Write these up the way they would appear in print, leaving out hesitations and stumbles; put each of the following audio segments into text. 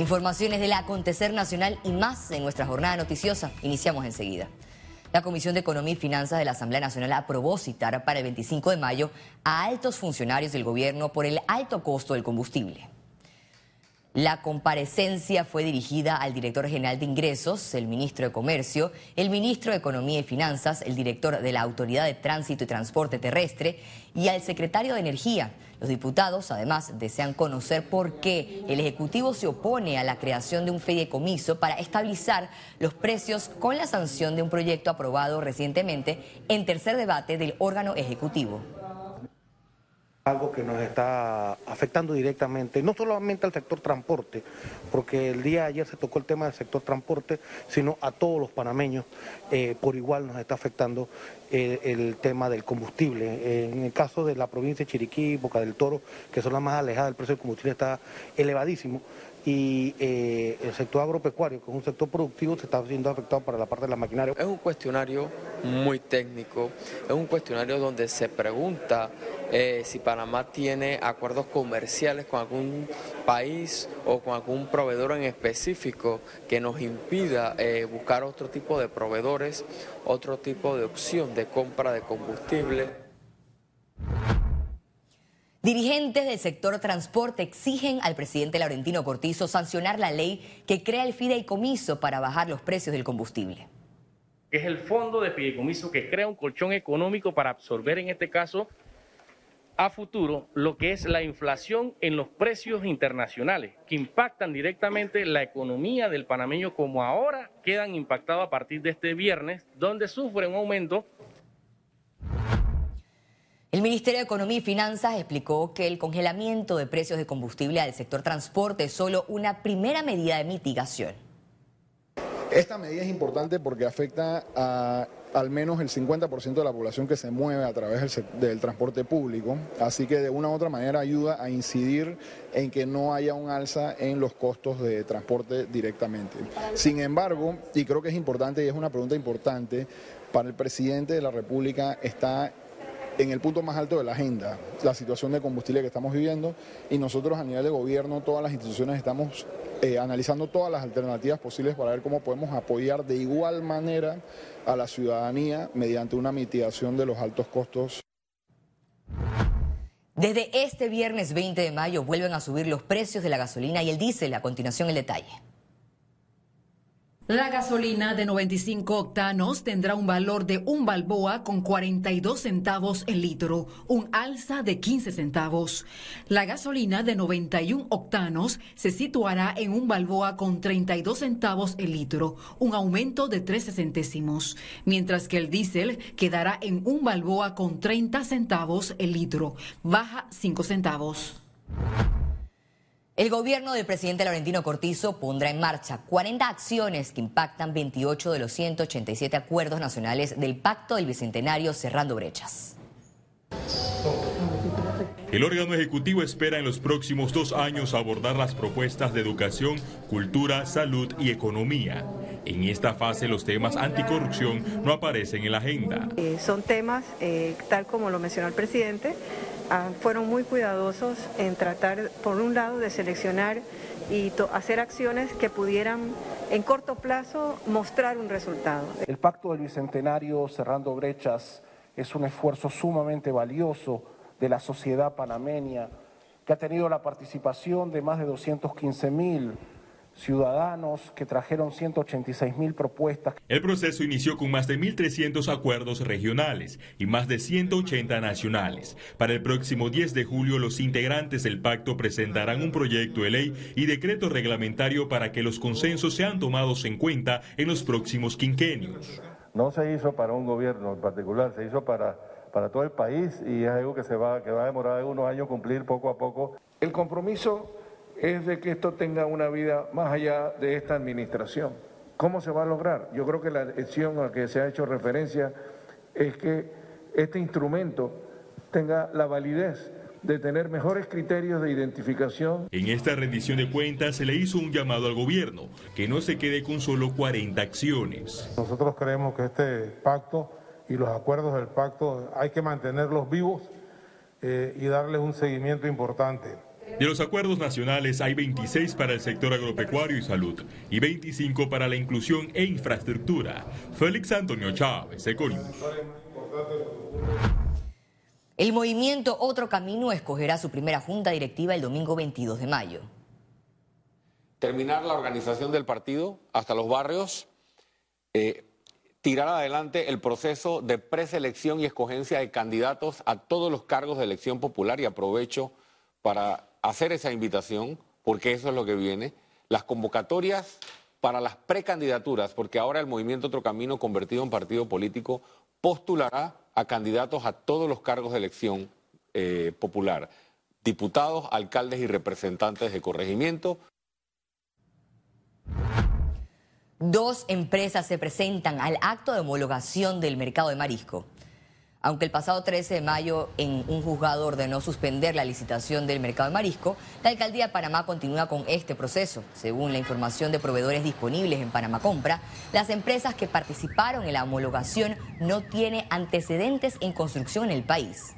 Informaciones del acontecer nacional y más en nuestra jornada noticiosa. Iniciamos enseguida. La Comisión de Economía y Finanzas de la Asamblea Nacional aprobó citar para el 25 de mayo a altos funcionarios del gobierno por el alto costo del combustible. La comparecencia fue dirigida al director general de Ingresos, el ministro de Comercio, el ministro de Economía y Finanzas, el director de la Autoridad de Tránsito y Transporte Terrestre y al secretario de Energía. Los diputados, además, desean conocer por qué el Ejecutivo se opone a la creación de un fideicomiso para estabilizar los precios con la sanción de un proyecto aprobado recientemente en tercer debate del órgano ejecutivo. Algo que nos está afectando directamente, no solamente al sector transporte, porque el día de ayer se tocó el tema del sector transporte, sino a todos los panameños, por igual nos está afectando el tema del combustible. En el caso de la provincia de Chiriquí, Boca del Toro, que son las más alejadas, el precio del combustible está elevadísimo. Y el sector agropecuario, que es un sector productivo, se está siendo afectado para la parte de la maquinaria. Es un cuestionario muy técnico, es un cuestionario donde se pregunta si Panamá tiene acuerdos comerciales con algún país o con algún proveedor en específico que nos impida buscar otro tipo de proveedores, otro tipo de opción de compra de combustible. Dirigentes del sector transporte exigen al presidente Laurentino Cortizo sancionar la ley que crea el fideicomiso para bajar los precios del combustible. Es el fondo de fideicomiso que crea un colchón económico para absorber, en este caso, a futuro, lo que es la inflación en los precios internacionales, que impactan directamente la economía del panameño, como ahora quedan impactados a partir de este viernes, donde sufre un aumento. El Ministerio de Economía y Finanzas explicó que el congelamiento de precios de combustible al sector transporte es solo una primera medida de mitigación. Esta medida es importante porque afecta a al menos el 50% de la población que se mueve a través del transporte público, así que de una u otra manera ayuda a incidir en que no haya un alza en los costos de transporte directamente. Sin embargo, y creo que es importante y es una pregunta importante, para el presidente de la República está en el punto más alto de la agenda, la situación de combustible que estamos viviendo, y nosotros a nivel de gobierno, todas las instituciones estamos analizando todas las alternativas posibles para ver cómo podemos apoyar de igual manera a la ciudadanía mediante una mitigación de los altos costos. Desde este viernes 20 de mayo vuelven a subir los precios de la gasolina y el diésel. A continuación el detalle. La gasolina de 95 octanos tendrá un valor de 1 balboa con 42 centavos el litro, un alza de 15 centavos. La gasolina de 91 octanos se situará en 1 balboa con 32 centavos el litro, un aumento de 13 centésimos, mientras que el diésel quedará en 1 balboa con 30 centavos el litro, baja 5 centavos. El gobierno del presidente Laurentino Cortizo pondrá en marcha 40 acciones que impactan 28 de los 187 acuerdos nacionales del Pacto del Bicentenario, cerrando brechas. El órgano ejecutivo espera en los próximos 2 años abordar las propuestas de educación, cultura, salud y economía. En esta fase los temas anticorrupción no aparecen en la agenda. Son temas, tal como lo mencionó el presidente, fueron muy cuidadosos en tratar, por un lado, de seleccionar y hacer acciones que pudieran, en corto plazo, mostrar un resultado. El Pacto del Bicentenario, cerrando brechas, es un esfuerzo sumamente valioso de la sociedad panameña, que ha tenido la participación de más de 215.000 ciudadanos que trajeron 186.000 propuestas. El proceso inició con más de 1.300 acuerdos regionales y más de 180 nacionales. Para el próximo 10 de julio, los integrantes del pacto presentarán un proyecto de ley y decreto reglamentario para que los consensos sean tomados en cuenta en los próximos quinquenios. No se hizo para un gobierno en particular, se hizo para todo el país, y es algo que va a demorar algunos años cumplir poco a poco. El compromiso es de que esto tenga una vida más allá de esta administración. ¿Cómo se va a lograr? Yo creo que la acción a la que se ha hecho referencia es que este instrumento tenga la validez de tener mejores criterios de identificación. En esta rendición de cuentas se le hizo un llamado al gobierno, que no se quede con solo 40 acciones. Nosotros creemos que este pacto y los acuerdos del pacto hay que mantenerlos vivos y darles un seguimiento importante. De los acuerdos nacionales hay 26 para el sector agropecuario y salud y 25 para la inclusión e infraestructura. Félix Antonio Chávez, Econius. El movimiento Otro Camino escogerá su primera junta directiva el domingo 22 de mayo. Terminar la organización del partido hasta los barrios, tirar adelante el proceso de preselección y escogencia de candidatos a todos los cargos de elección popular, y aprovecho para hacer esa invitación, porque eso es lo que viene, las convocatorias para las precandidaturas, porque ahora el movimiento Otro Camino, convertido en partido político, postulará a candidatos a todos los cargos de elección popular, diputados, alcaldes y representantes de corregimiento. Dos empresas se presentan al acto de homologación del mercado de marisco. Aunque el pasado 13 de mayo en un juzgado ordenó suspender la licitación del mercado de marisco, la Alcaldía de Panamá continúa con este proceso. Según la información de proveedores disponibles en Panamá Compra, las empresas que participaron en la homologación no tienen antecedentes en construcción en el país.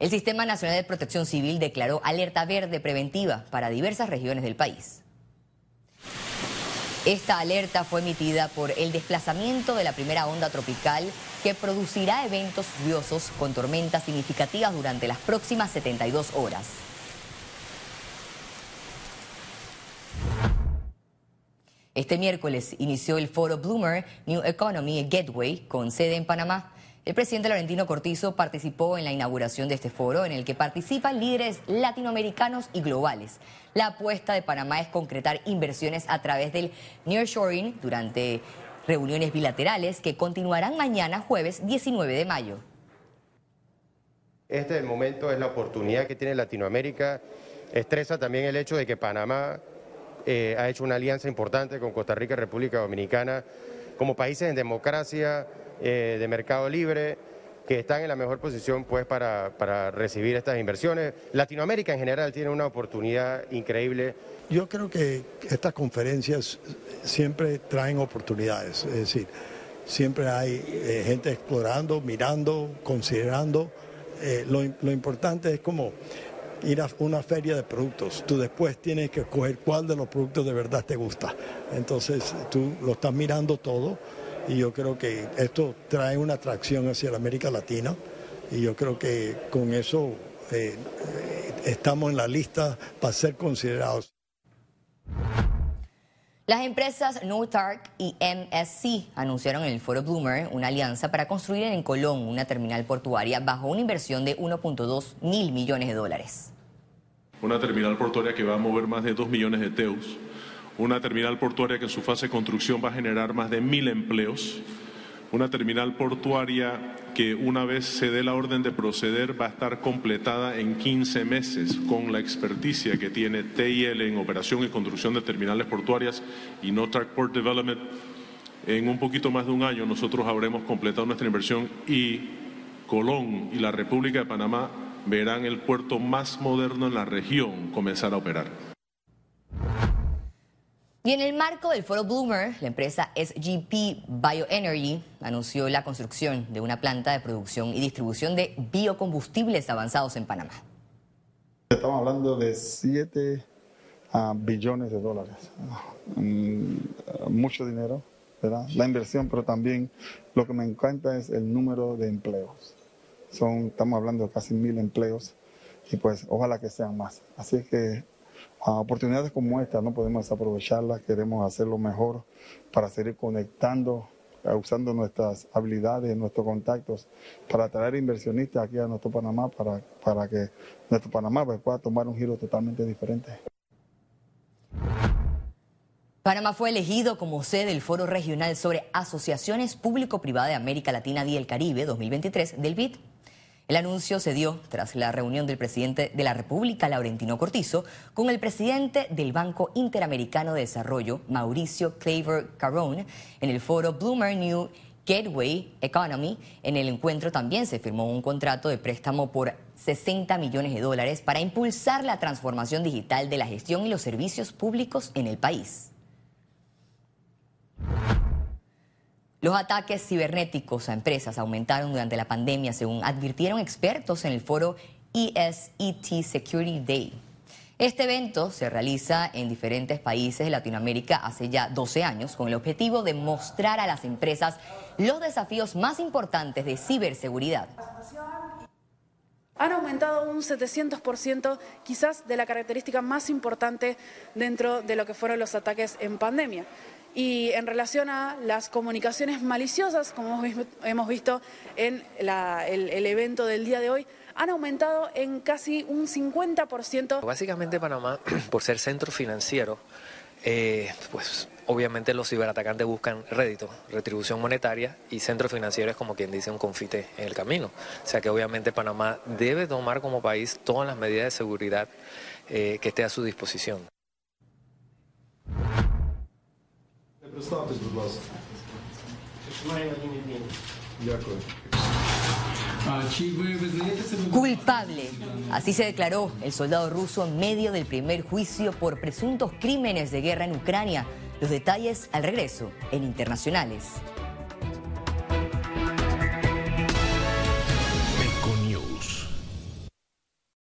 El Sistema Nacional de Protección Civil declaró alerta verde preventiva para diversas regiones del país. Esta alerta fue emitida por el desplazamiento de la primera onda tropical que producirá eventos lluviosos con tormentas significativas durante las próximas 72 horas. Este miércoles inició el foro Bloomberg New Economy Gateway con sede en Panamá. El presidente Laurentino Cortizo participó en la inauguración de este foro en el que participan líderes latinoamericanos y globales. La apuesta de Panamá es concretar inversiones a través del Nearshoring durante reuniones bilaterales que continuarán mañana jueves 19 de mayo. Este es el momento, es la oportunidad que tiene Latinoamérica. Estresa también el hecho de que Panamá ha hecho una alianza importante con Costa Rica y República Dominicana como países en democracia, de mercado libre, que están en la mejor posición pues para recibir estas inversiones. Latinoamérica en general tiene una oportunidad increíble. Yo creo que estas conferencias siempre traen oportunidades, es decir, siempre hay gente explorando, mirando, considerando. Lo importante es como ir a una feria de productos. Tú después tienes que escoger cuál de los productos de verdad te gusta. Entonces tú lo estás mirando todo. Y yo creo que esto trae una atracción hacia la América Latina y yo creo que con eso estamos en la lista para ser considerados. Las empresas Notarc y MSC anunciaron en el Foro Bloomberg una alianza para construir en Colón una terminal portuaria bajo una inversión de 1.2 mil millones de dólares. Una terminal portuaria que va a mover más de 2 millones de TEUs. Una terminal portuaria que en su fase de construcción va a generar más de 1000 empleos. Una terminal portuaria que una vez se dé la orden de proceder va a estar completada en 15 meses con la experticia que tiene TIL en operación y construcción de terminales portuarias y Notarc Port Development. En un poquito más de un año nosotros habremos completado nuestra inversión y Colón y la República de Panamá verán el puerto más moderno en la región comenzar a operar. Y en el marco del Foro Bloomberg, la empresa SGP Bioenergy anunció la construcción de una planta de producción y distribución de biocombustibles avanzados en Panamá. Estamos hablando de 7 billones de dólares. Mucho dinero, ¿verdad? La inversión, pero también lo que me encanta es el número de empleos. Estamos hablando de casi 1000 empleos y pues ojalá que sean más. Así es que oportunidades como esta no podemos aprovecharlas, queremos hacerlo mejor para seguir conectando, usando nuestras habilidades, nuestros contactos, para atraer inversionistas aquí a nuestro Panamá, para que nuestro Panamá pueda tomar un giro totalmente diferente. Panamá fue elegido como sede del Foro Regional sobre Asociaciones Público-Privada de América Latina y el Caribe 2023 del BIT. El anuncio se dio tras la reunión del presidente de la República, Laurentino Cortizo, con el presidente del Banco Interamericano de Desarrollo, Mauricio Claver-Carone, en el foro Bloomberg New Gateway Economy. En el encuentro también se firmó un contrato de préstamo por 60 millones de dólares para impulsar la transformación digital de la gestión y los servicios públicos en el país. Los ataques cibernéticos a empresas aumentaron durante la pandemia, según advirtieron expertos en el foro ESET Security Day. Este evento se realiza en diferentes países de Latinoamérica hace ya 12 años con el objetivo de mostrar a las empresas los desafíos más importantes de ciberseguridad. Han aumentado un 700%, quizás de la característica más importante dentro de lo que fueron los ataques en pandemia. Y en relación a las comunicaciones maliciosas, como hemos visto en el evento del día de hoy, han aumentado en casi un 50%. Básicamente Panamá, por ser centro financiero, pues obviamente los ciberatacantes buscan rédito, retribución monetaria, y centro financiero es como quien dice un confite en el camino. O sea que obviamente Panamá debe tomar como país todas las medidas de seguridad que esté a su disposición. Culpable, así se declaró el soldado ruso en medio del primer juicio por presuntos crímenes de guerra en Ucrania. Los detalles al regreso en Internacionales.